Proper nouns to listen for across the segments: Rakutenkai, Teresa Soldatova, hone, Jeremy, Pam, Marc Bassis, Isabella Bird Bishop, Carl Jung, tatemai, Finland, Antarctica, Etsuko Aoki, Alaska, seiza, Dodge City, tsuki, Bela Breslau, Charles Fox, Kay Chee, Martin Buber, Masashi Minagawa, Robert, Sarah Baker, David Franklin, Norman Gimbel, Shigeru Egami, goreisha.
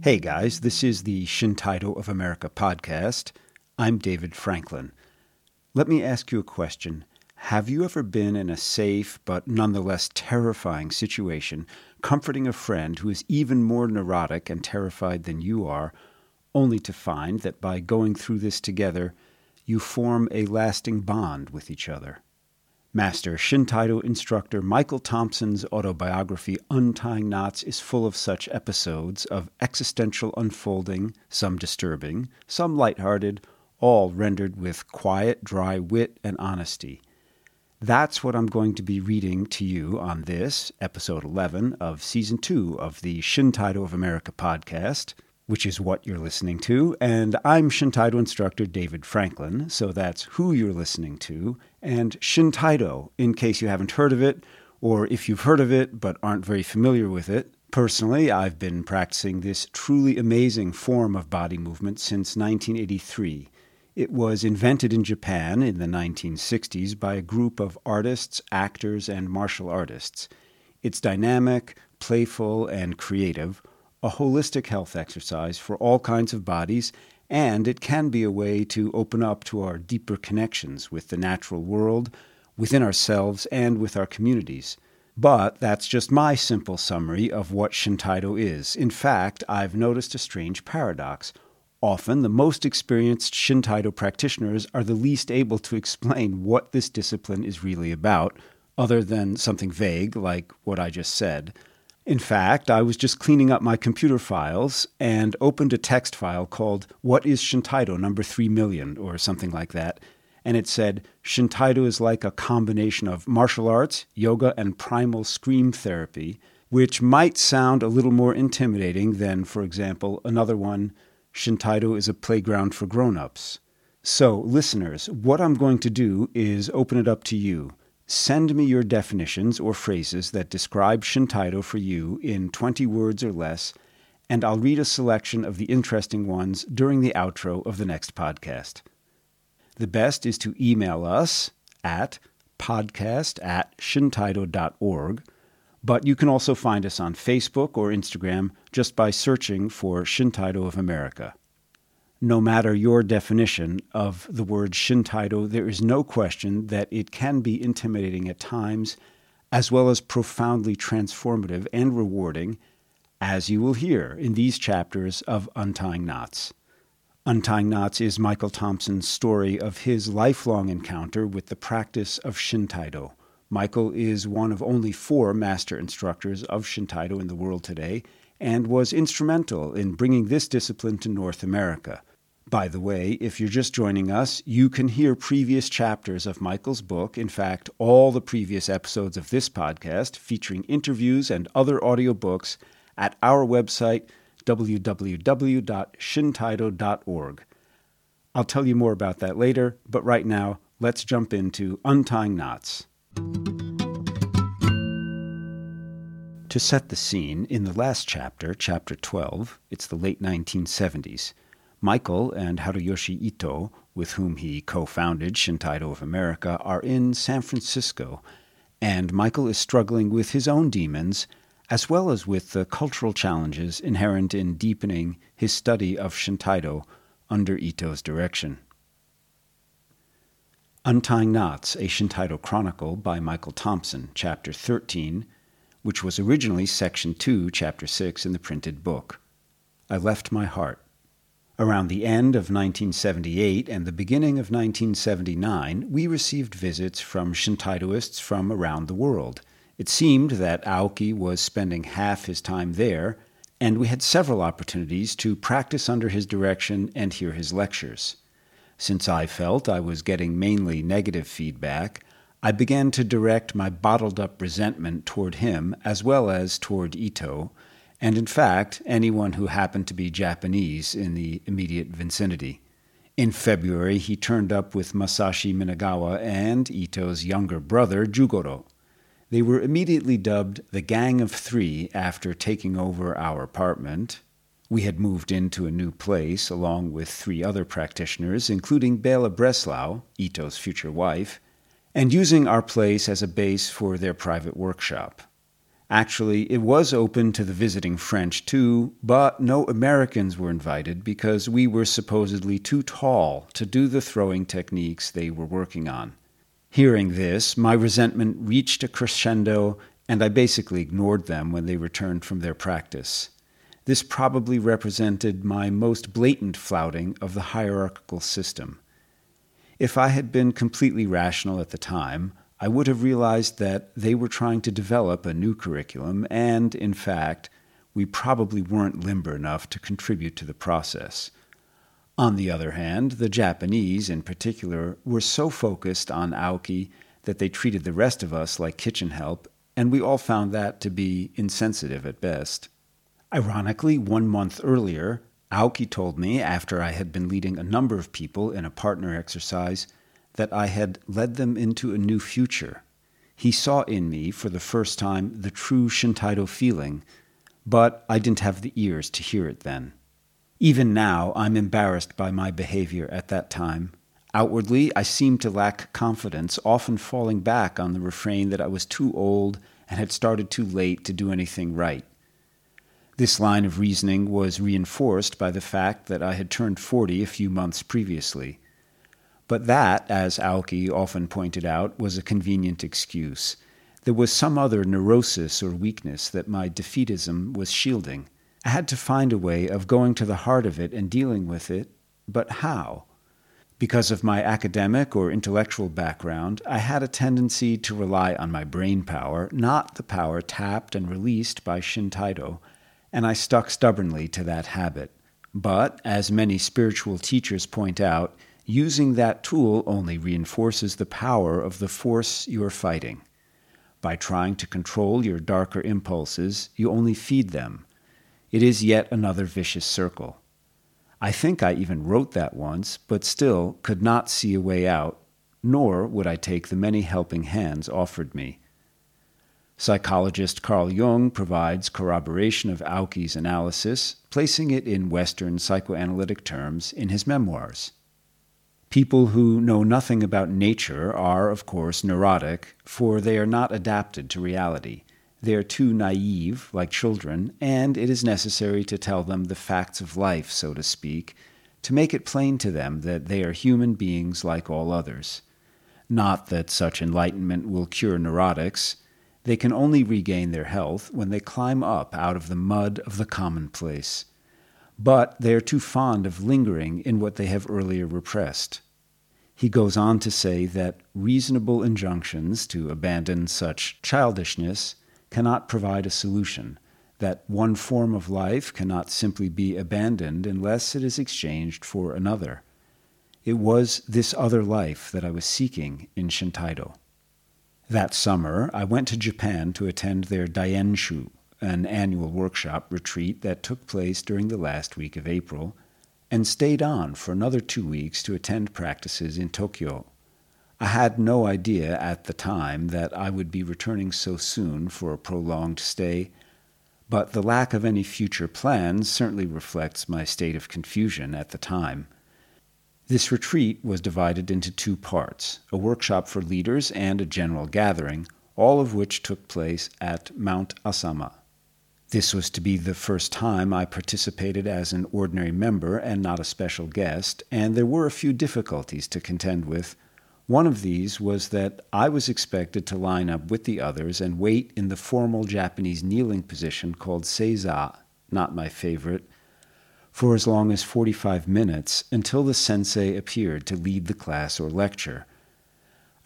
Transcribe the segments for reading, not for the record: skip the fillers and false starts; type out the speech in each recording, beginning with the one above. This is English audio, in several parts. Hey guys, this is the Shintaido of America podcast. I'm David Franklin. Let me ask you a question. Have you ever been in a safe but nonetheless terrifying situation, comforting a friend who is even more neurotic and terrified than you are, only to find that by going through this together, you form a lasting bond with each other? Master Shintaido instructor Michael Thompson's autobiography Untying Knots is full of such episodes of existential unfolding, some disturbing, some lighthearted, all rendered with quiet, dry wit and honesty. That's what I'm going to be reading to you on this, episode 11 of season 2 of the Shintaido of America podcast, which is what you're listening to, and I'm Shintaido instructor David Franklin, so that's who you're listening to, and Shintaido, in case you haven't heard of it, or if you've heard of it but aren't very familiar with it. Personally, I've been practicing this truly amazing form of body movement since 1983. It was invented in Japan in the 1960s by a group of artists, actors, and martial artists. It's dynamic, playful, and creative, a holistic health exercise for all kinds of bodies, and it can be a way to open up to our deeper connections with the natural world, within ourselves, and with our communities. But that's just my simple summary of what Shintaido is. In fact, I've noticed a strange paradox. Often, the most experienced Shintaido practitioners are the least able to explain what this discipline is really about, other than something vague like what I just said. In fact, I was just cleaning up my computer files and opened a text file called What is Shintaido number 3 million or something like that, and it said, Shintaido is like a combination of martial arts, yoga, and primal scream therapy, which might sound a little more intimidating than, for example, another one, Shintaido is a playground for grown-ups. So, listeners, what I'm going to do is open it up to you. Send me your definitions or phrases that describe Shintaido for you in 20 words or less, and I'll read a selection of the interesting ones during the outro of the next podcast. The best is to email us at podcast@shintaido.org, but you can also find us on Facebook or Instagram just by searching for Shintaido of America. No matter your definition of the word Shintaido, there is no question that it can be intimidating at times, as well as profoundly transformative and rewarding, as you will hear in these chapters of Untying Knots. Untying Knots is Michael Thompson's story of his lifelong encounter with the practice of Shintaido. Michael is one of only 4 master instructors of Shintaido in the world today, and was instrumental in bringing this discipline to North America. By the way, if you're just joining us, you can hear previous chapters of Michael's book. In fact, all the previous episodes of this podcast featuring interviews and other audiobooks at our website, www.shintaido.org. I'll tell you more about that later, but right now, let's jump into Untying Knots. To set the scene, in the last chapter, chapter 12, it's the late 1970s, Michael and Haruyoshi Ito, with whom he co-founded Shintaido of America, are in San Francisco, and Michael is struggling with his own demons, as well as with the cultural challenges inherent in deepening his study of Shintaido under Ito's direction. Untying Knots, a Shintaido Chronicle by Michael Thompson, Chapter 13, which was originally Section 2, Chapter 6 in the printed book. I left my heart. Around the end of 1978 and the beginning of 1979, we received visits from Shintaidoists from around the world. It seemed that Aoki was spending half his time there, and we had several opportunities to practice under his direction and hear his lectures. Since I felt I was getting mainly negative feedback, I began to direct my bottled-up resentment toward him as well as toward Ito, and in fact, anyone who happened to be Japanese in the immediate vicinity. In February, he turned up with Masashi Minagawa and Ito's younger brother, Jugoro. They were immediately dubbed the Gang of 3 after taking over our apartment. We had moved into a new place along with 3 other practitioners, including Bela Breslau, Ito's future wife, and using our place as a base for their private workshop. Actually, it was open to the visiting French too, but no Americans were invited because we were supposedly too tall to do the throwing techniques they were working on. Hearing this, my resentment reached a crescendo, and I basically ignored them when they returned from their practice. This probably represented my most blatant flouting of the hierarchical system. If I had been completely rational at the time, I would have realized that they were trying to develop a new curriculum, and, in fact, we probably weren't limber enough to contribute to the process. On the other hand, the Japanese, in particular, were so focused on Aoki that they treated the rest of us like kitchen help, and we all found that to be insensitive at best. Ironically, 1 month earlier, Aoki told me, after I had been leading a number of people in a partner exercise, that I had led them into a new future. He saw in me, for the first time, the true Shintaido feeling, but I didn't have the ears to hear it then. Even now, I'm embarrassed by my behavior at that time. Outwardly, I seemed to lack confidence, often falling back on the refrain that I was too old and had started too late to do anything right. This line of reasoning was reinforced by the fact that I had turned 40 a few months previously. But that, as Aoki often pointed out, was a convenient excuse. There was some other neurosis or weakness that my defeatism was shielding. I had to find a way of going to the heart of it and dealing with it, but how? Because of my academic or intellectual background, I had a tendency to rely on my brain power, not the power tapped and released by Shintaido, and I stuck stubbornly to that habit. But, as many spiritual teachers point out, using that tool only reinforces the power of the force you're fighting. By trying to control your darker impulses, you only feed them. It is yet another vicious circle. I think I even wrote that once, but still could not see a way out, nor would I take the many helping hands offered me. Psychologist Carl Jung provides corroboration of Aoki's analysis, placing it in Western psychoanalytic terms in his memoirs. People who know nothing about nature are, of course, neurotic, for they are not adapted to reality. They are too naive, like children, and it is necessary to tell them the facts of life, so to speak, to make it plain to them that they are human beings like all others. Not that such enlightenment will cure neurotics. They can only regain their health when they climb up out of the mud of the commonplace. But they are too fond of lingering in what they have earlier repressed. He goes on to say that reasonable injunctions to abandon such childishness cannot provide a solution, that one form of life cannot simply be abandoned unless it is exchanged for another. It was this other life that I was seeking in Shintaido. That summer, I went to Japan to attend their Daisenshu, an annual workshop retreat that took place during the last week of April, and stayed on for another 2 weeks to attend practices in Tokyo. I had no idea at the time that I would be returning so soon for a prolonged stay, but the lack of any future plans certainly reflects my state of confusion at the time. This retreat was divided into 2 parts, a workshop for leaders and a general gathering, all of which took place at Mount Asama. This was to be the first time I participated as an ordinary member and not a special guest, and there were a few difficulties to contend with. One of these was that I was expected to line up with the others and wait in the formal Japanese kneeling position called seiza, not my favorite, for as long as 45 minutes until the sensei appeared to lead the class or lecture.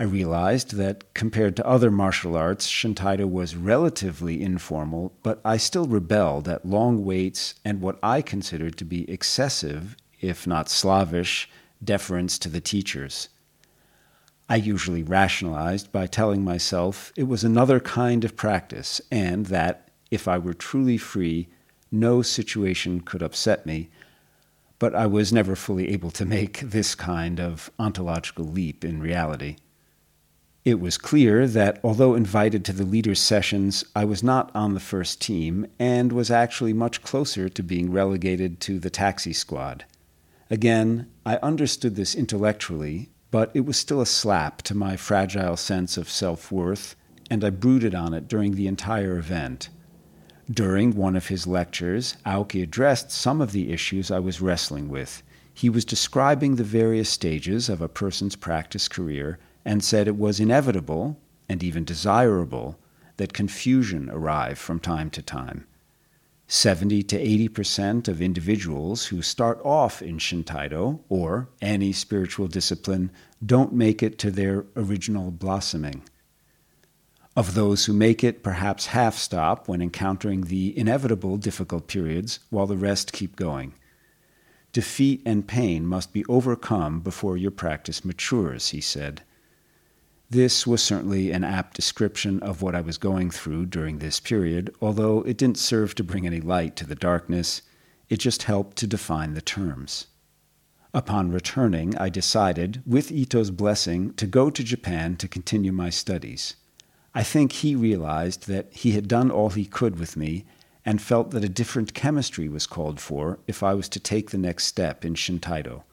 I realized that, compared to other martial arts, Shintaido was relatively informal, but I still rebelled at long waits and what I considered to be excessive, if not slavish, deference to the teachers. I usually rationalized by telling myself it was another kind of practice and that, if I were truly free, no situation could upset me, but I was never fully able to make this kind of ontological leap in reality. It was clear that, although invited to the leaders' sessions, I was not on the first team and was actually much closer to being relegated to the taxi squad. Again, I understood this intellectually, but it was still a slap to my fragile sense of self-worth, and I brooded on it during the entire event. During one of his lectures, Aoki addressed some of the issues I was wrestling with. He was describing the various stages of a person's practice career and said it was inevitable, and even desirable, that confusion arrive from time to time. 70% to 80% of individuals who start off in Shintaido, or any spiritual discipline, don't make it to their original blossoming. Of those who make it, perhaps half stop when encountering the inevitable difficult periods, while the rest keep going. Defeat and pain must be overcome before your practice matures, he said. This was certainly an apt description of what I was going through during this period, although it didn't serve to bring any light to the darkness. It just helped to define the terms. Upon returning, I decided, with Ito's blessing, to go to Japan to continue my studies. I think he realized that he had done all he could with me and felt that a different chemistry was called for if I was to take the next step in Shintaido.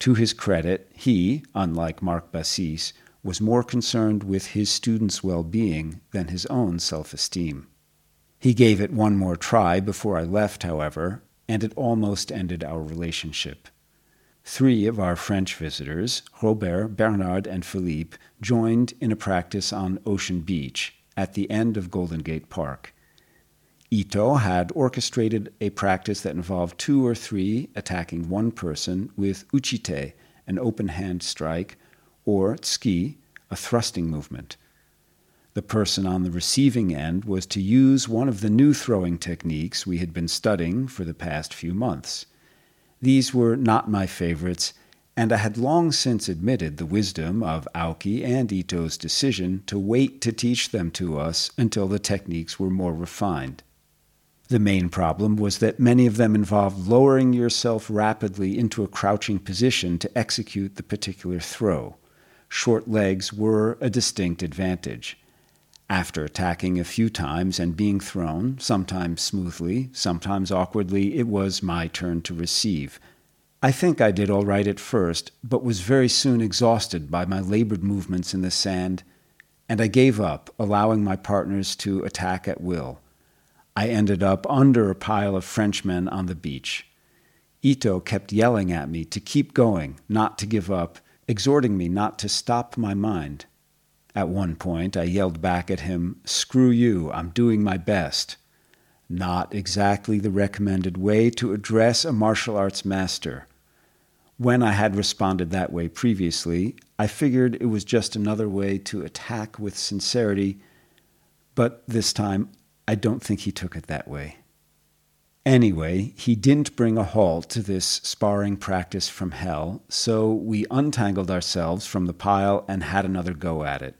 To his credit, he, unlike Marc Bassis, was more concerned with his students' well-being than his own self-esteem. He gave it one more try before I left, however, and it almost ended our relationship. 3 of our French visitors, Robert, Bernard, and Philippe, joined in a practice on Ocean Beach at the end of Golden Gate Park. Ito had orchestrated a practice that involved 2 or 3 attacking one person with uchite, an open-hand strike, or tsuki, a thrusting movement. The person on the receiving end was to use one of the new throwing techniques we had been studying for the past few months. These were not my favorites, and I had long since admitted the wisdom of Aoki and Ito's decision to wait to teach them to us until the techniques were more refined. The main problem was that many of them involved lowering yourself rapidly into a crouching position to execute the particular throw. Short legs were a distinct advantage. After attacking a few times and being thrown, sometimes smoothly, sometimes awkwardly, it was my turn to receive. I think I did all right at first, but was very soon exhausted by my labored movements in the sand, and I gave up, allowing my partners to attack at will. I ended up under a pile of Frenchmen on the beach. Ito kept yelling at me to keep going, not to give up, exhorting me not to stop my mind. At one point, I yelled back at him, "Screw you, I'm doing my best." Not exactly the recommended way to address a martial arts master. When I had responded that way previously, I figured it was just another way to attack with sincerity, but this time I don't think he took it that way. Anyway, he didn't bring a halt to this sparring practice from hell, so we untangled ourselves from the pile and had another go at it.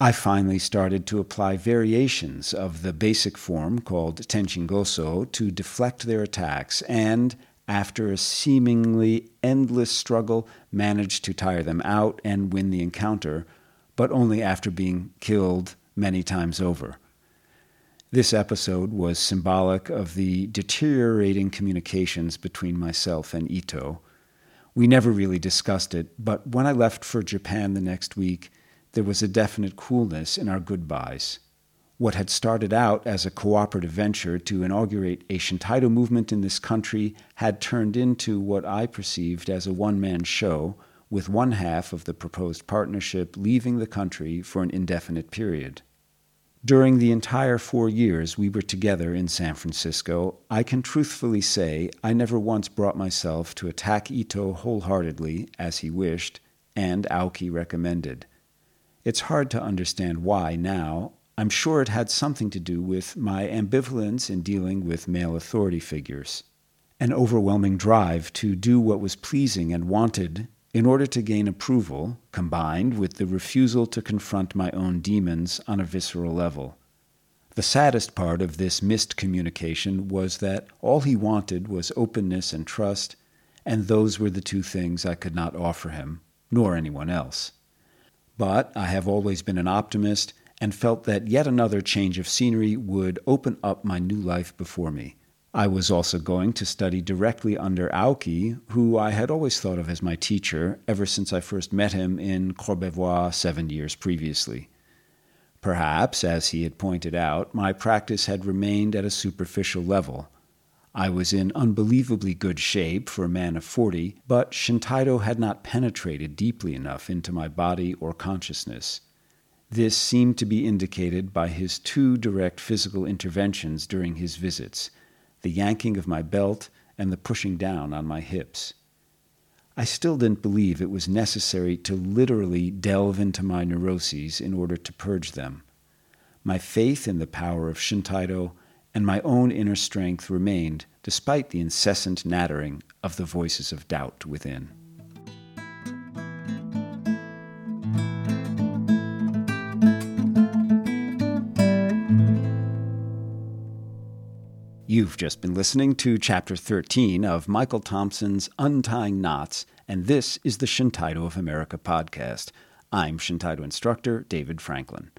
I finally started to apply variations of the basic form called Tenchingoso to deflect their attacks and, after a seemingly endless struggle, managed to tire them out and win the encounter, but only after being killed many times over. This episode was symbolic of the deteriorating communications between myself and Ito. We never really discussed it, but when I left for Japan the next week, there was a definite coolness in our goodbyes. What had started out as a cooperative venture to inaugurate a Shintaido movement in this country had turned into what I perceived as a one-man show, with one half of the proposed partnership leaving the country for an indefinite period. During the entire 4 years we were together in San Francisco, I can truthfully say I never once brought myself to attack Ito wholeheartedly, as he wished, and Aoki recommended. It's hard to understand why now. I'm sure it had something to do with my ambivalence in dealing with male authority figures. An overwhelming drive to do what was pleasing and wanted in order to gain approval, combined with the refusal to confront my own demons on a visceral level. The saddest part of this missed communication was that all he wanted was openness and trust, and those were the two things I could not offer him, nor anyone else. But I have always been an optimist and felt that yet another change of scenery would open up my new life before me. I was also going to study directly under Aoki, who I had always thought of as my teacher ever since I first met him in Courbevoie 7 years previously. Perhaps, as he had pointed out, my practice had remained at a superficial level. I was in unbelievably good shape for a man of 40, but Shintaido had not penetrated deeply enough into my body or consciousness. This seemed to be indicated by his two direct physical interventions during his visits, the yanking of my belt and the pushing down on my hips. I still didn't believe it was necessary to literally delve into my neuroses in order to purge them. My faith in the power of Shintaido and my own inner strength remained, despite the incessant nattering of the voices of doubt within. You've just been listening to Chapter 13 of Michael Thompson's Untying Knots, and this is the Shintaido of America podcast. I'm Shintaido instructor David Franklin.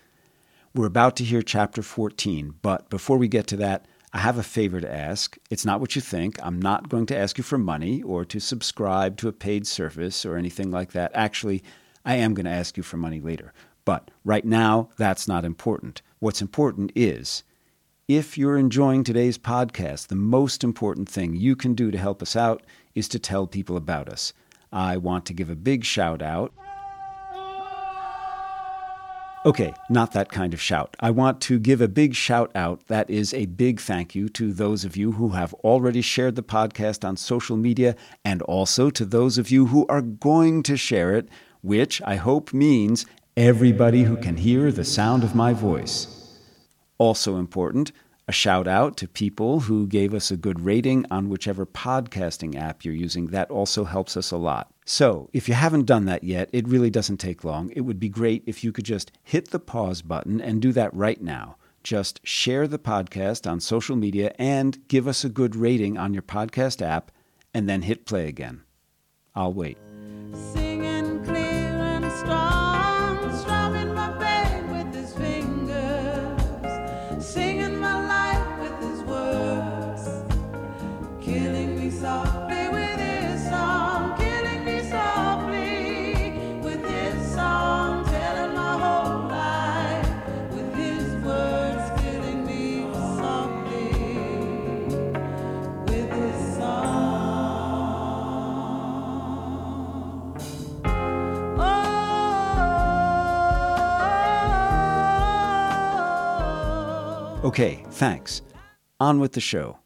We're about to hear Chapter 14, but before we get to that, I have a favor to ask. It's not what you think. I'm not going to ask you for money or to subscribe to a paid service or anything like that. Actually, I am going to ask you for money later. But right now, that's not important. What's important is, if you're enjoying today's podcast, the most important thing you can do to help us out is to tell people about us. I want to give a big shout out. Okay, not that kind of shout. I want to give a big shout out, that is a big thank you to those of you who have already shared the podcast on social media, and also to those of you who are going to share it, which I hope means everybody who can hear the sound of my voice. Also important, a shout out to people who gave us a good rating on whichever podcasting app you're using. That also helps us a lot. So if you haven't done that yet, it really doesn't take long. It would be great if you could just hit the pause button and do that right now. Just share the podcast on social media and give us a good rating on your podcast app, and then hit play again. I'll wait. Singing clear and strong, strumming my babe with his fingers, singing my life. Okay, thanks. On with the show.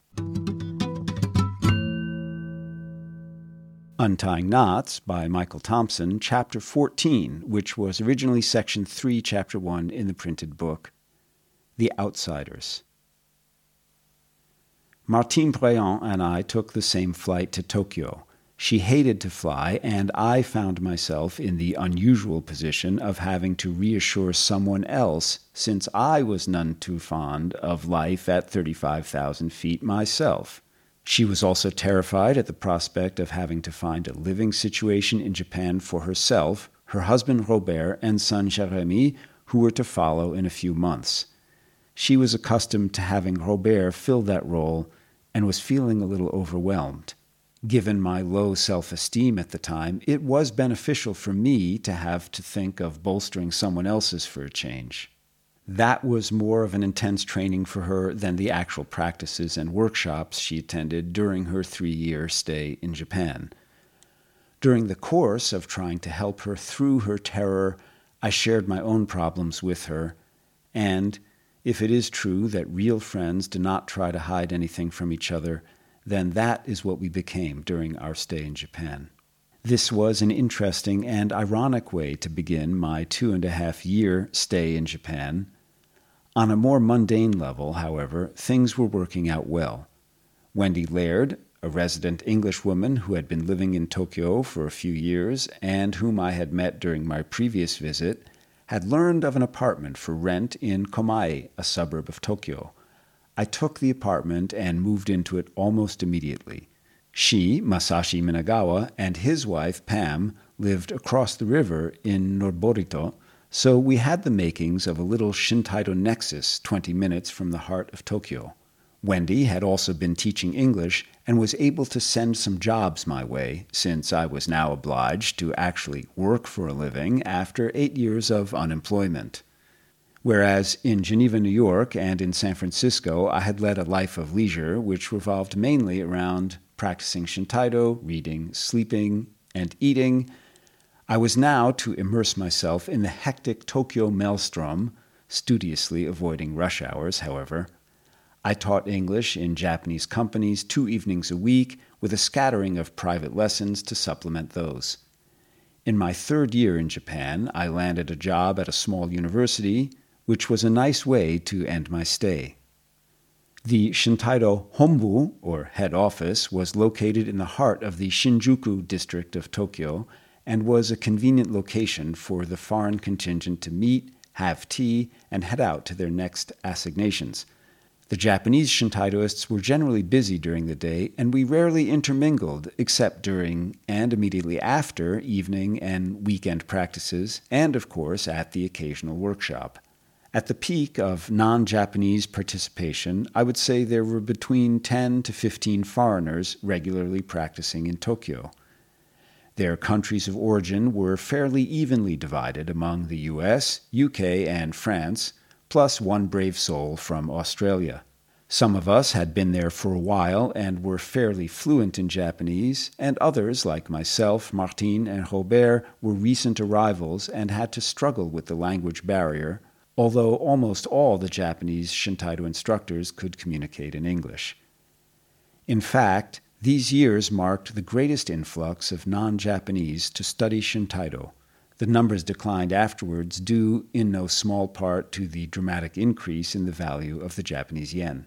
Untying Knots by Michael Thompson, Chapter 14, which was originally Section 3, Chapter 1 in the printed book. The Outsiders. Martine Breon and I took the same flight to Tokyo. She hated to fly, and I found myself in the unusual position of having to reassure someone else, since I was none too fond of life at 35,000 feet myself. She was also terrified at the prospect of having to find a living situation in Japan for herself, her husband Robert, and son Jeremy, who were to follow in a few months. She was accustomed to having Robert fill that role and was feeling a little overwhelmed. Given my low self-esteem at the time, it was beneficial for me to have to think of bolstering someone else's for a change. That was more of an intense training for her than the actual practices and workshops she attended during her 3-year stay in Japan. During the course of trying to help her through her terror, I shared my own problems with her, and if it is true that real friends do not try to hide anything from each other, then that is what we became during our stay in Japan. This was an interesting and ironic way to begin my 2.5-year stay in Japan. On a more mundane level, however, things were working out well. Wendy Laird, a resident Englishwoman who had been living in Tokyo for a few years and whom I had met during my previous visit, had learned of an apartment for rent in Komae, a suburb of Tokyo. I took the apartment and moved into it almost immediately. She, Masashi Minagawa, and his wife, Pam, lived across the river in Norborito, so we had the makings of a little Shintaido nexus 20 minutes from the heart of Tokyo. Wendy had also been teaching English and was able to send some jobs my way, since I was now obliged to actually work for a living after 8 years of unemployment. Whereas in Geneva, New York, and in San Francisco, I had led a life of leisure which revolved mainly around practicing Shintaido, reading, sleeping, and eating, I was now to immerse myself in the hectic Tokyo maelstrom, studiously avoiding rush hours, however. I taught English in Japanese companies 2 evenings a week, with a scattering of private lessons to supplement those. In my 3rd year in Japan, I landed a job at a small university, which was a nice way to end my stay. The Shintaido Honbu, or head office, was located in the heart of the Shinjuku district of Tokyo and was a convenient location for the foreign contingent to meet, have tea, and head out to their next assignations. The Japanese Shintaidoists were generally busy during the day, and we rarely intermingled except during and immediately after evening and weekend practices, and of course at the occasional workshop. At the peak of non-Japanese participation, I would say there were between 10 to 15 foreigners regularly practicing in Tokyo. Their countries of origin were fairly evenly divided among the US, UK, and France, plus one brave soul from Australia. Some of us had been there for a while and were fairly fluent in Japanese, and others, like myself, Martine, and Robert, were recent arrivals and had to struggle with the language barrier, although almost all the Japanese Shintaido instructors could communicate in English. In fact, these years marked the greatest influx of non-Japanese to study Shintaido. The numbers declined afterwards due in no small part to the dramatic increase in the value of the Japanese yen.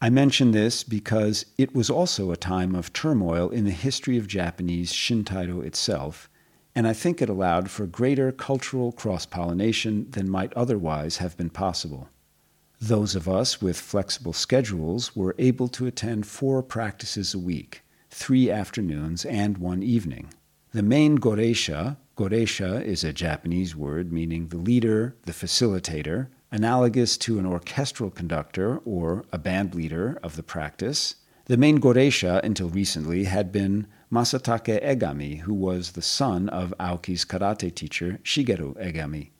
I mention this because it was also a time of turmoil in the history of Japanese Shintaido itself, and I think it allowed for greater cultural cross-pollination than might otherwise have been possible. Those of us with flexible schedules were able to attend 4 practices a week, 3 afternoons and 1 evening. The main goreisha is a Japanese word meaning the leader, the facilitator, analogous to an orchestral conductor or a band leader of the practice. The main goreisha, until recently, had been Masatake Egami, who was the son of Aoki's karate teacher, Shigeru Egami.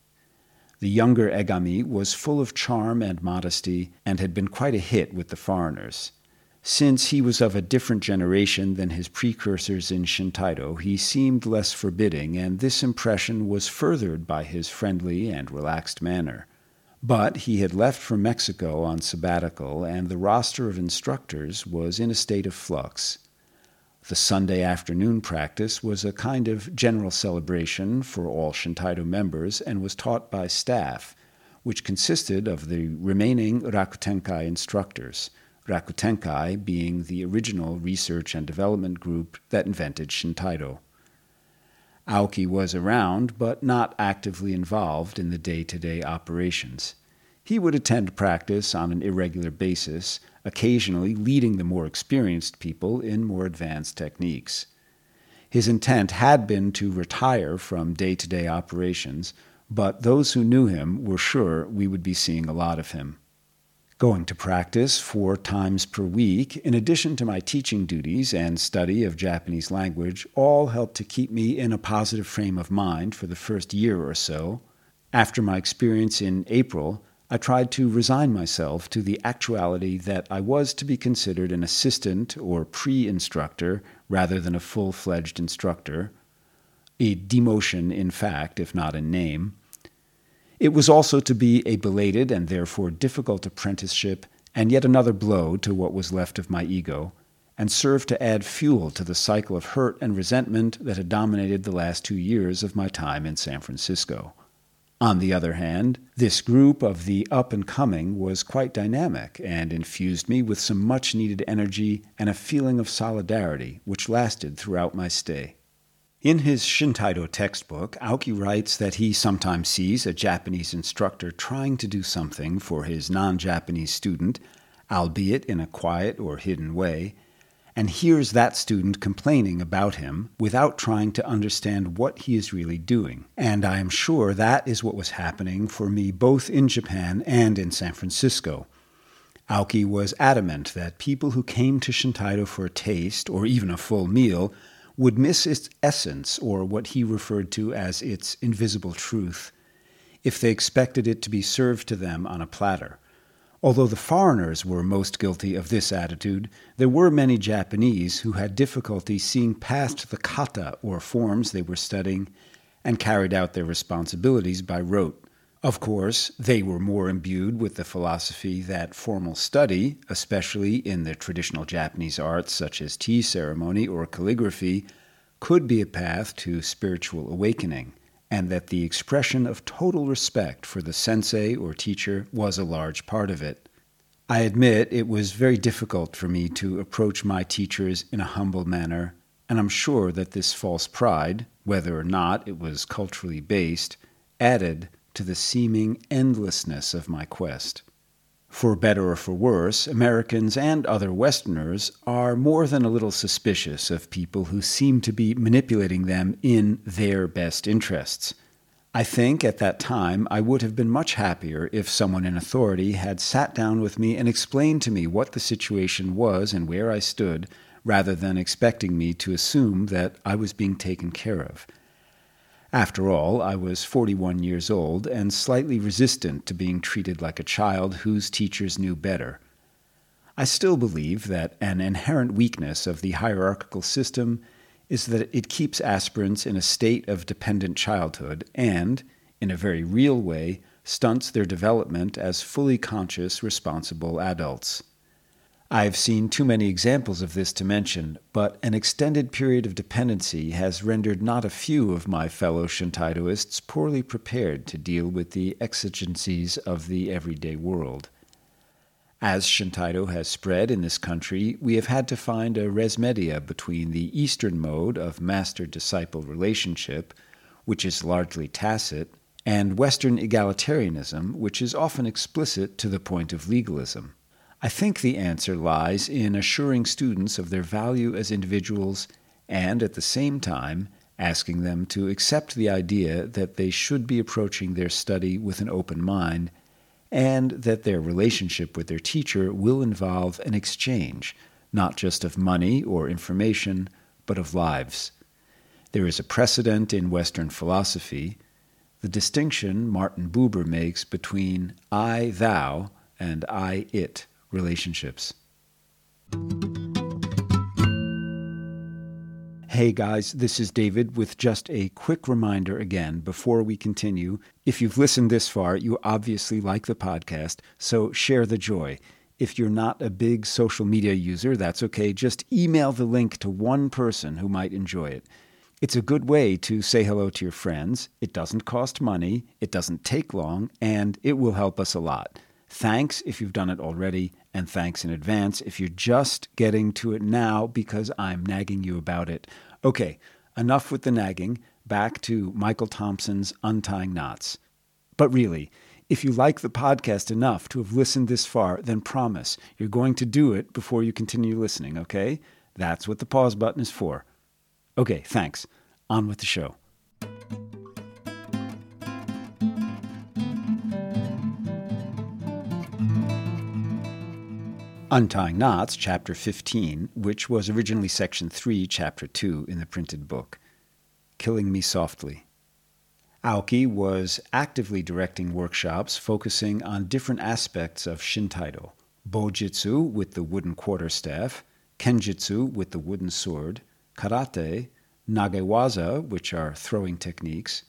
The younger Egami was full of charm and modesty and had been quite a hit with the foreigners. Since he was of a different generation than his precursors in Shintaido, he seemed less forbidding, and this impression was furthered by his friendly and relaxed manner. But he had left for Mexico on sabbatical, and the roster of instructors was in a state of flux. The Sunday afternoon practice was a kind of general celebration for all Shintaido members and was taught by staff, which consisted of the remaining Rakutenkai instructors, Rakutenkai being the original research and development group that invented Shintaido. Aoki was around, but not actively involved in the day-to-day operations. He would attend practice on an irregular basis, occasionally leading the more experienced people in more advanced techniques. His intent had been to retire from day-to-day operations, but those who knew him were sure we would be seeing a lot of him. Going to practice 4 times per week, in addition to my teaching duties and study of Japanese language, all helped to keep me in a positive frame of mind for the first year or so. After my experience in April, I tried to resign myself to the actuality that I was to be considered an assistant or pre-instructor rather than a full-fledged instructor, a demotion in fact, if not in name. It was also to be a belated and therefore difficult apprenticeship and yet another blow to what was left of my ego, and served to add fuel to the cycle of hurt and resentment that had dominated the last 2 years of my time in San Francisco. On the other hand, this group of the up-and-coming was quite dynamic and infused me with some much-needed energy and a feeling of solidarity which lasted throughout my stay. In his Shintaido textbook, Aoki writes that he sometimes sees a Japanese instructor trying to do something for his non-Japanese student, albeit in a quiet or hidden way, and hears that student complaining about him without trying to understand what he is really doing. And I am sure that is what was happening for me both in Japan and in San Francisco. Aoki was adamant that people who came to Shintaido for a taste, or even a full meal, would miss its essence, or what he referred to as its invisible truth, if they expected it to be served to them on a platter. Although the foreigners were most guilty of this attitude, there were many Japanese who had difficulty seeing past the kata, or forms they were studying, and carried out their responsibilities by rote. Of course, they were more imbued with the philosophy that formal study, especially in the traditional Japanese arts such as tea ceremony or calligraphy, could be a path to spiritual awakening, and that the expression of total respect for the sensei or teacher was a large part of it. I admit it was very difficult for me to approach my teachers in a humble manner, and I'm sure that this false pride, whether or not it was culturally based, added to the seeming endlessness of my quest. For better or for worse, Americans and other Westerners are more than a little suspicious of people who seem to be manipulating them in their best interests. I think at that time I would have been much happier if someone in authority had sat down with me and explained to me what the situation was and where I stood, rather than expecting me to assume that I was being taken care of. After all, I was 41 years old and slightly resistant to being treated like a child whose teachers knew better. I still believe that an inherent weakness of the hierarchical system is that it keeps aspirants in a state of dependent childhood and, in a very real way, stunts their development as fully conscious, responsible adults. I've seen too many examples of this to mention, but an extended period of dependency has rendered not a few of my fellow Shintaidoists poorly prepared to deal with the exigencies of the everyday world. As Shintaido has spread in this country, we have had to find a res media between the Eastern mode of master-disciple relationship, which is largely tacit, and Western egalitarianism, which is often explicit to the point of legalism. I think the answer lies in assuring students of their value as individuals and, at the same time, asking them to accept the idea that they should be approaching their study with an open mind and that their relationship with their teacher will involve an exchange, not just of money or information, but of lives. There is a precedent in Western philosophy, the distinction Martin Buber makes between I-thou and I-it. Relationships. Hey guys, this is David with just a quick reminder again before we continue. If you've listened this far, you obviously like the podcast, so share the joy. If you're not a big social media user, that's okay. Just email the link to one person who might enjoy it. It's a good way to say hello to your friends. It doesn't cost money, it doesn't take long, and it will help us a lot. Thanks if you've done it already, and thanks in advance if you're just getting to it now because I'm nagging you about it. Okay, enough with the nagging, back to Michael Thompson's Untying Knots. But really, if you like the podcast enough to have listened this far, then promise you're going to do it before you continue listening, okay? That's what the pause button is for. Okay, thanks. On with the show. Untying Knots, Chapter 15, which was originally Section 3, Chapter 2 in the printed book. Killing Me Softly. Aoki was actively directing workshops focusing on different aspects of Shintaido. Bojutsu with the wooden quarterstaff, Kenjutsu with the wooden sword, Karate, Nagewaza, which are throwing techniques,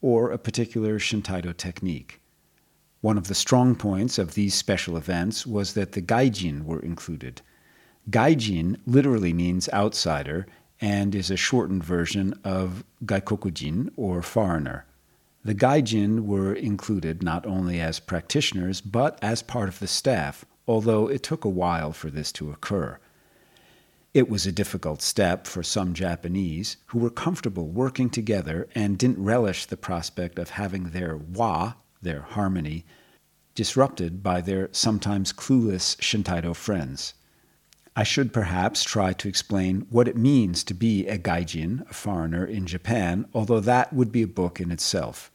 or a particular Shintaido technique. One of the strong points of these special events was that the gaijin were included. Gaijin literally means outsider and is a shortened version of gaikokujin, or foreigner. The gaijin were included not only as practitioners but as part of the staff, although it took a while for this to occur. It was a difficult step for some Japanese who were comfortable working together and didn't relish the prospect of having their wa, their harmony, disrupted by their sometimes clueless Shintaido friends. I should perhaps try to explain what it means to be a gaijin, a foreigner, in Japan, although that would be a book in itself.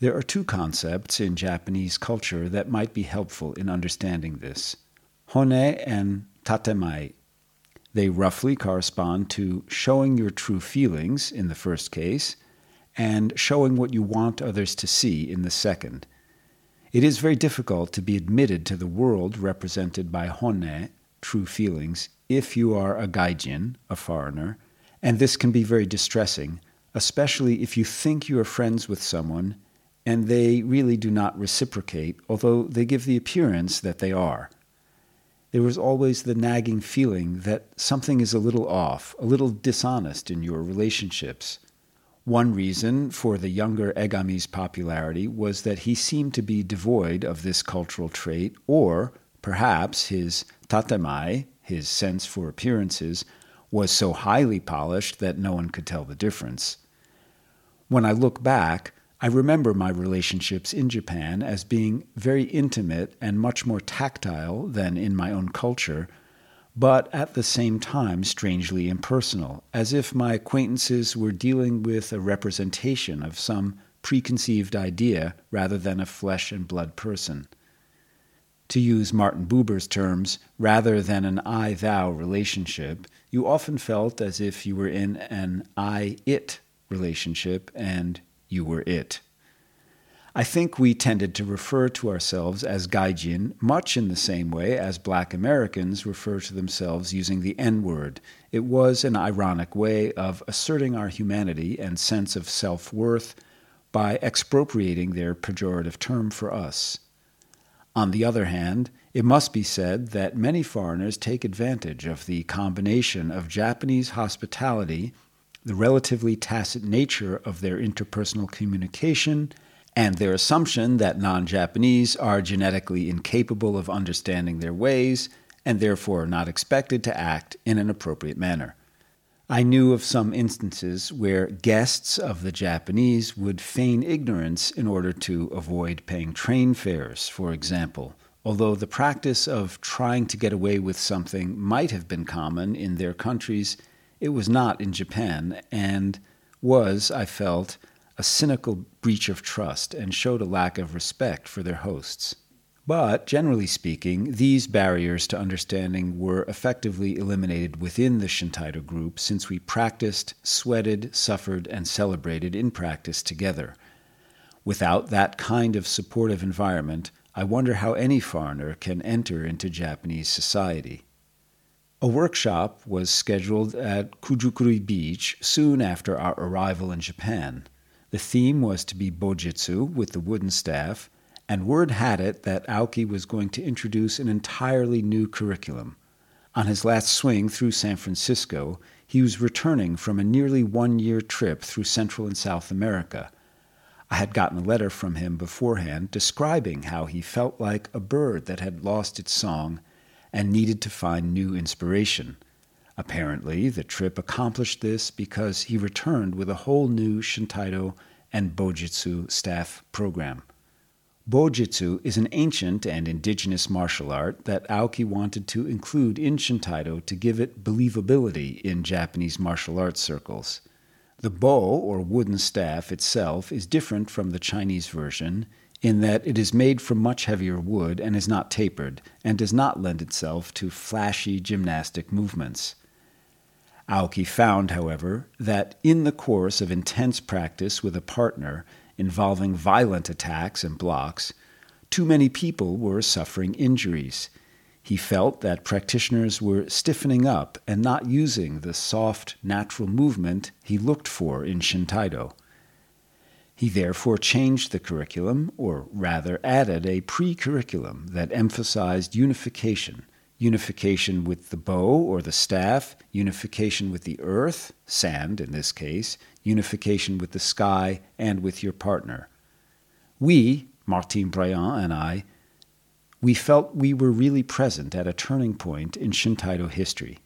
There are two concepts in Japanese culture that might be helpful in understanding this. hone and tatemai. They roughly correspond to showing your true feelings in the first case and showing what you want others to see in the second. It is very difficult to be admitted to the world represented by hone, true feelings, if you are a gaijin, a foreigner, and this can be very distressing, especially if you think you are friends with someone and they really do not reciprocate, although they give the appearance that they are. There is always the nagging feeling that something is a little off, a little dishonest in your relationships. One reason for the younger Egami's popularity was that he seemed to be devoid of this cultural trait, or perhaps his tatemai, his sense for appearances, was so highly polished that no one could tell the difference. When I look back, I remember my relationships in Japan as being very intimate and much more tactile than in my own culture, but at the same time strangely impersonal, as if my acquaintances were dealing with a representation of some preconceived idea rather than a flesh and blood person. To use Martin Buber's terms, rather than an I-thou relationship, you often felt as if you were in an I-it relationship and you were it. I think we tended to refer to ourselves as gaijin much in the same way as Black Americans refer to themselves using the N-word. It was an ironic way of asserting our humanity and sense of self-worth by expropriating their pejorative term for us. On the other hand, it must be said that many foreigners take advantage of the combination of Japanese hospitality, the relatively tacit nature of their interpersonal communication, and their assumption that non-Japanese are genetically incapable of understanding their ways and therefore not expected to act in an appropriate manner. I knew of some instances where guests of the Japanese would feign ignorance in order to avoid paying train fares, for example, although the practice of trying to get away with something might have been common in their countries. It was not in Japan, and was, I felt, a cynical breach of trust and showed a lack of respect for their hosts. But, generally speaking, these barriers to understanding were effectively eliminated within the Shintaido group since we practiced, sweated, suffered, and celebrated in practice together. Without that kind of supportive environment, I wonder how any foreigner can enter into Japanese society. A workshop was scheduled at Kujukuri Beach soon after our arrival in Japan. The theme was to be bojutsu with the wooden staff, and word had it that Aoki was going to introduce an entirely new curriculum. On his last swing through San Francisco, he was returning from a nearly one-year trip through Central and South America. I had gotten a letter from him beforehand describing how he felt like a bird that had lost its song and needed to find new inspiration. Apparently, the trip accomplished this because he returned with a whole new Shintaido and Bojutsu staff program. Bojutsu is an ancient and indigenous martial art that Aoki wanted to include in Shintaido to give it believability in Japanese martial arts circles. The bo, or wooden staff, itself is different from the Chinese version in that it is made from much heavier wood and is not tapered, and does not lend itself to flashy gymnastic movements. Aoki found, however, that in the course of intense practice with a partner involving violent attacks and blocks, too many people were suffering injuries. He felt that practitioners were stiffening up and not using the soft, natural movement he looked for in Shintaido. He therefore changed the curriculum, or rather added a pre-curriculum that emphasized unification with the bow or the staff, unification with the earth, sand in this case, unification with the sky and with your partner. We, Martine Breon and I, we felt we were really present at a turning point in Shintaido history.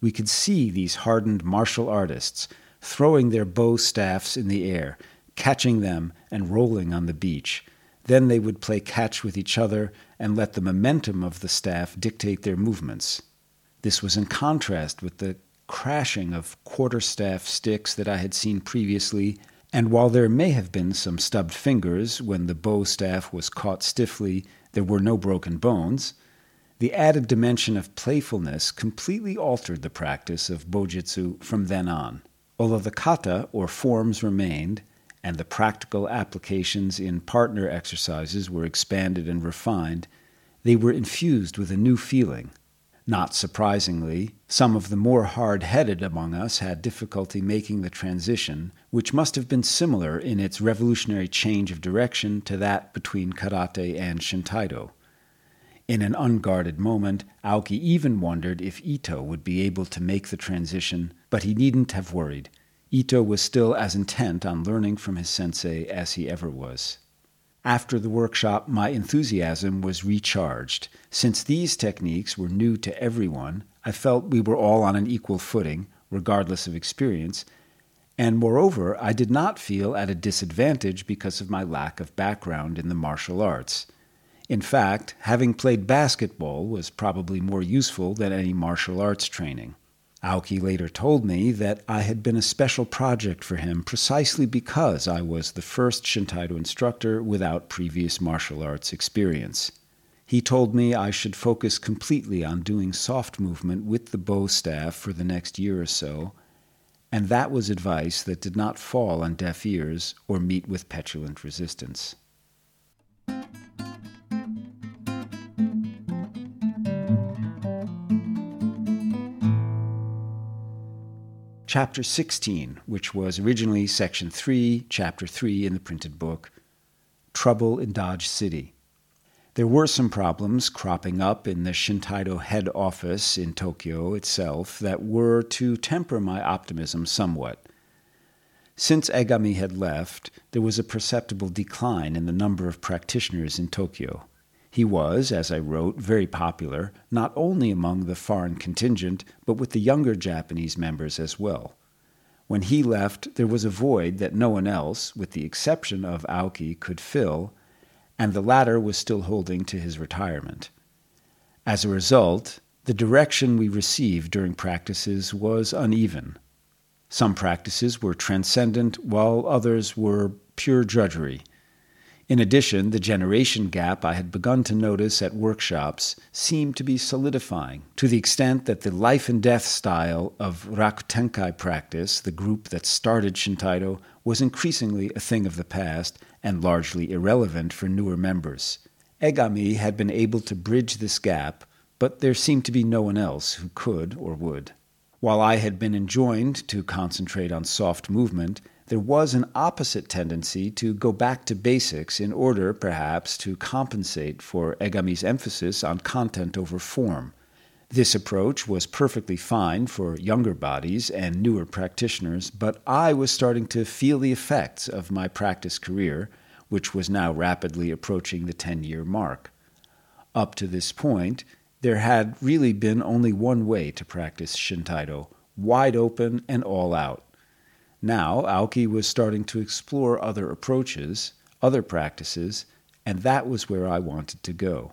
We could see these hardened martial artists throwing their bow staffs in the air, catching them and rolling on the beach. Then they would play catch with each other and let the momentum of the staff dictate their movements. This was in contrast with the crashing of quarterstaff sticks that I had seen previously, and while there may have been some stubbed fingers when the bow staff was caught stiffly, there were no broken bones. The added dimension of playfulness completely altered the practice of bojutsu from then on. Although the kata, or forms, remained, and the practical applications in partner exercises were expanded and refined, they were infused with a new feeling. Not surprisingly, some of the more hard-headed among us had difficulty making the transition, which must have been similar in its revolutionary change of direction to that between karate and Shintaido. In an unguarded moment, Aoki even wondered if Ito would be able to make the transition, but he needn't have worried. Ito was still as intent on learning from his sensei as he ever was. After the workshop, my enthusiasm was recharged. Since these techniques were new to everyone, I felt we were all on an equal footing, regardless of experience, and moreover, I did not feel at a disadvantage because of my lack of background in the martial arts. In fact, having played basketball was probably more useful than any martial arts training. Aoki later told me that I had been a special project for him precisely because I was the first Shintaido instructor without previous martial arts experience. He told me I should focus completely on doing soft movement with the bow staff for the next year or so, and that was advice that did not fall on deaf ears or meet with petulant resistance. Chapter 16, which was originally Section 3, Chapter 3 in the printed book, Trouble in Dodge City. There were some problems cropping up in the Shintaido head office in Tokyo itself that were to temper my optimism somewhat. Since Egami had left, there was a perceptible decline in the number of practitioners in Tokyo. He was, as I wrote, very popular, not only among the foreign contingent, but with the younger Japanese members as well. When he left, there was a void that no one else, with the exception of Aoki, could fill, and the latter was still holding to his retirement. As a result, the direction we received during practices was uneven. Some practices were transcendent, while others were pure drudgery. In addition, the generation gap I had begun to notice at workshops seemed to be solidifying, to the extent that the life and death style of Rakutenkai practice, the group that started Shintaido, was increasingly a thing of the past and largely irrelevant for newer members. Egami had been able to bridge this gap, but there seemed to be no one else who could or would. While I had been enjoined to concentrate on soft movement, there was an opposite tendency to go back to basics in order, perhaps, to compensate for Egami's emphasis on content over form. This approach was perfectly fine for younger bodies and newer practitioners, but I was starting to feel the effects of my practice career, which was now rapidly approaching the 10-year mark. Up to this point, there had really been only one way to practice Shintaido, wide open and all out. Now, Aoki was starting to explore other approaches, other practices, and that was where I wanted to go.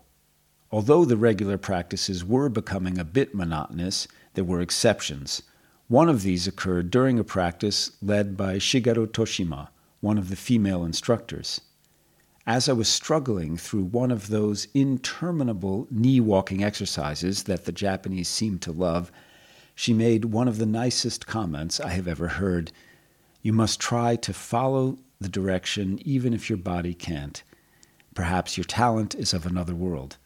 Although the regular practices were becoming a bit monotonous, there were exceptions. One of these occurred during a practice led by Shigeru Toshima, one of the female instructors. As I was struggling through one of those interminable knee-walking exercises that the Japanese seem to love, she made one of the nicest comments I have ever heard. You must try to follow the direction even if your body can't. Perhaps your talent is of another world.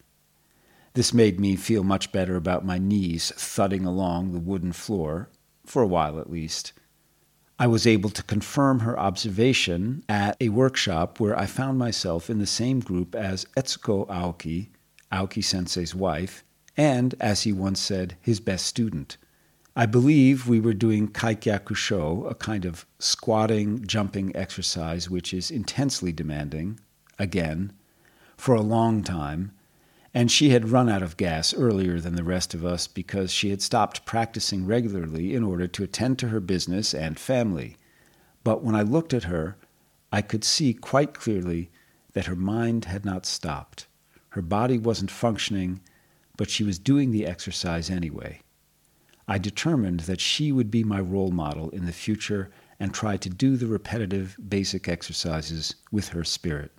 This made me feel much better about my knees thudding along the wooden floor, for a while at least. I was able to confirm her observation at a workshop where I found myself in the same group as Etsuko Aoki, Aoki-sensei's wife, and, as he once said, his best student. I believe we were doing kaikyakusho, a kind of squatting, jumping exercise which is intensely demanding, again, for a long time, and she had run out of gas earlier than the rest of us because she had stopped practicing regularly in order to attend to her business and family. But when I looked at her, I could see quite clearly that her mind had not stopped. Her body wasn't functioning, but she was doing the exercise anyway. I determined that she would be my role model in the future and try to do the repetitive, basic exercises with her spirit.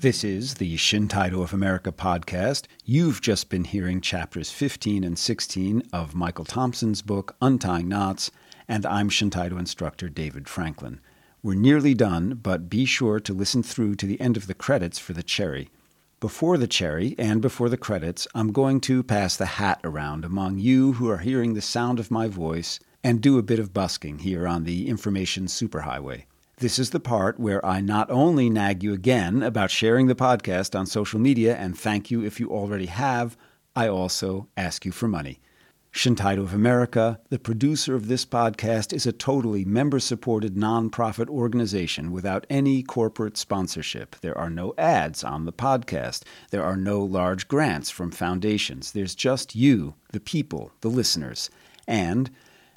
This is the Shintaido of America podcast. You've just been hearing chapters 15 and 16 of Michael Thompson's book, Untying Knots, and I'm Shintaido instructor David Franklin. We're nearly done, but be sure to listen through to the end of the credits for the cherry. Before the cherry and before the credits, I'm going to pass the hat around among you who are hearing the sound of my voice and do a bit of busking here on the information superhighway. This is the part where I not only nag you again about sharing the podcast on social media, and thank you if you already have, I also ask you for money. Shintaido of America, the producer of this podcast, is a totally member-supported nonprofit organization without any corporate sponsorship. There are no ads on the podcast. There are no large grants from foundations. There's just you, the people, the listeners, and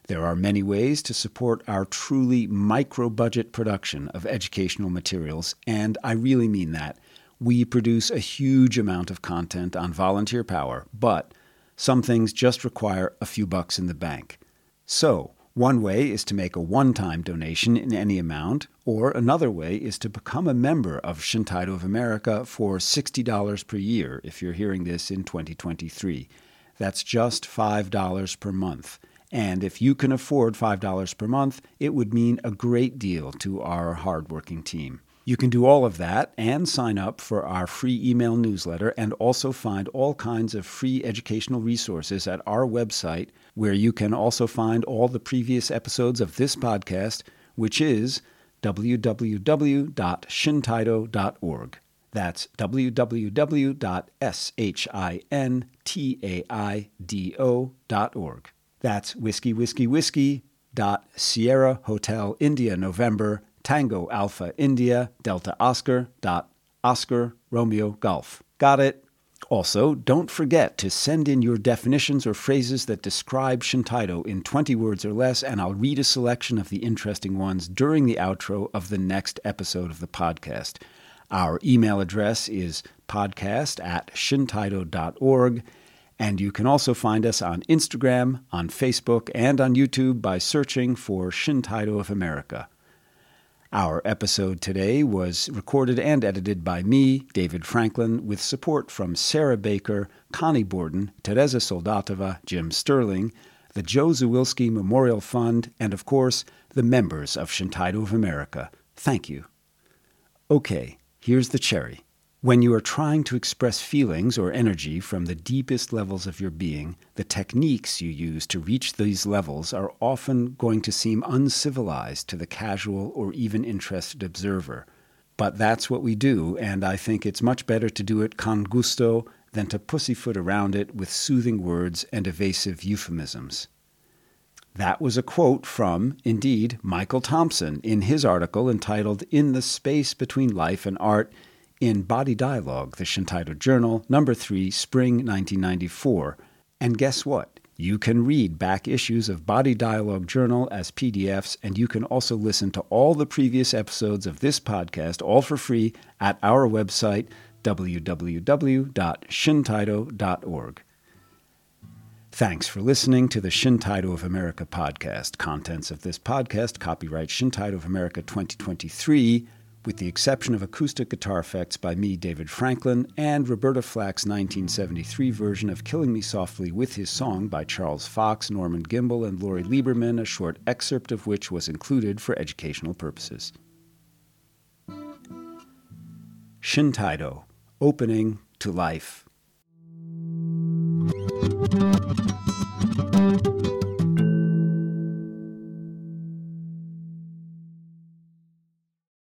there are many ways to support our truly micro-budget production of educational materials, and I really mean that. We produce a huge amount of content on volunteer power, but some things just require a few bucks in the bank. So, one way is to make a one-time donation in any amount, or another way is to become a member of Shintaido of America for $60 per year if you're hearing this in 2023. That's just $5 per month. And if you can afford $5 per month, it would mean a great deal to our hardworking team. You can do all of that and sign up for our free email newsletter and also find all kinds of free educational resources at our website, where you can also find all the previous episodes of this podcast, which is www.shintaido.org. That's www.shintaido.org. That's whiskey.Sierra Hotel India November Tango Alpha India Delta Oscar Romeo Golf. Got it? Also, don't forget to send in your definitions or phrases that describe Shintaido in 20 words or less, and I'll read a selection of the interesting ones during the outro of the next episode of the podcast. Our email address is podcast@shintaido.org. And you can also find us on Instagram, on Facebook, and on YouTube by searching for Shintaido of America. Our episode today was recorded and edited by me, David Franklin, with support from Sarah Baker, Connie Borden, Teresa Soldatova, Jim Sterling, the Joe Zawilski Memorial Fund, and of course, the members of Shintaido of America. Thank you. Okay, here's the cherry. When you are trying to express feelings or energy from the deepest levels of your being, the techniques you use to reach these levels are often going to seem uncivilized to the casual or even interested observer. But that's what we do, and I think it's much better to do it con gusto than to pussyfoot around it with soothing words and evasive euphemisms. That was a quote from, indeed, Michael Thompson in his article entitled "In the Space Between Life and Art" in Body Dialogue, the Shintaido Journal, number 3, spring 1994. And guess what? You can read back issues of Body Dialogue Journal as PDFs, and you can also listen to all the previous episodes of this podcast, all for free, at our website, www.shintaido.org. Thanks for listening to the Shintaido of America podcast. Contents of this podcast, copyright Shintaido of America 2023, with the exception of acoustic guitar effects by me, David Franklin, and Roberta Flack's 1973 version of Killing Me Softly with His Song by Charles Fox, Norman Gimbel, and Laurie Lieberman, a short excerpt of which was included for educational purposes. Shintaido, opening to life.